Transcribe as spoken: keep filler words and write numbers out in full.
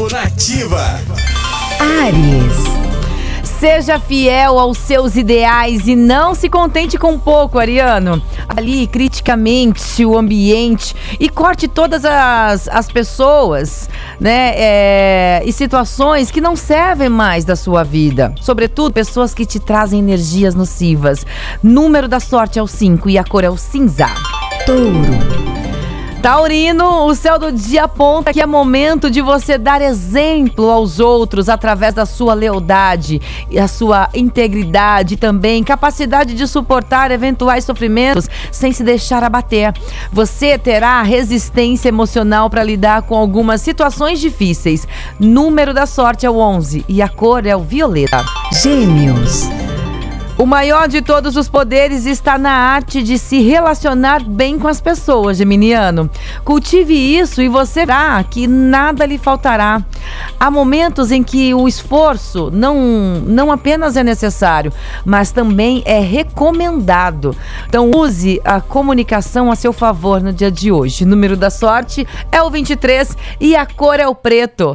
Horóscopo Nativa. Áries. Seja fiel aos seus ideais e não se contente com pouco, Ariano. Avalie criticamente o ambiente e corte todas as, as pessoas, né, é, e situações que não servem mais da sua vida. Sobretudo, pessoas que te trazem energias nocivas. Número da sorte é o cinco e a cor é o cinza. Touro. Taurino, o céu do dia aponta que é momento de você dar exemplo aos outros através da sua lealdade, a sua integridade e também capacidade de suportar eventuais sofrimentos sem se deixar abater. Você terá resistência emocional para lidar com algumas situações difíceis. Número da sorte é o onze e a cor é o violeta. Gêmeos. O maior de todos os poderes está na arte de se relacionar bem com as pessoas, geminiano. Cultive isso e você verá que nada lhe faltará. Há momentos em que o esforço não, não apenas é necessário, mas também é recomendado. Então use a comunicação a seu favor no dia de hoje. O número da sorte é o vinte e três e a cor é o preto.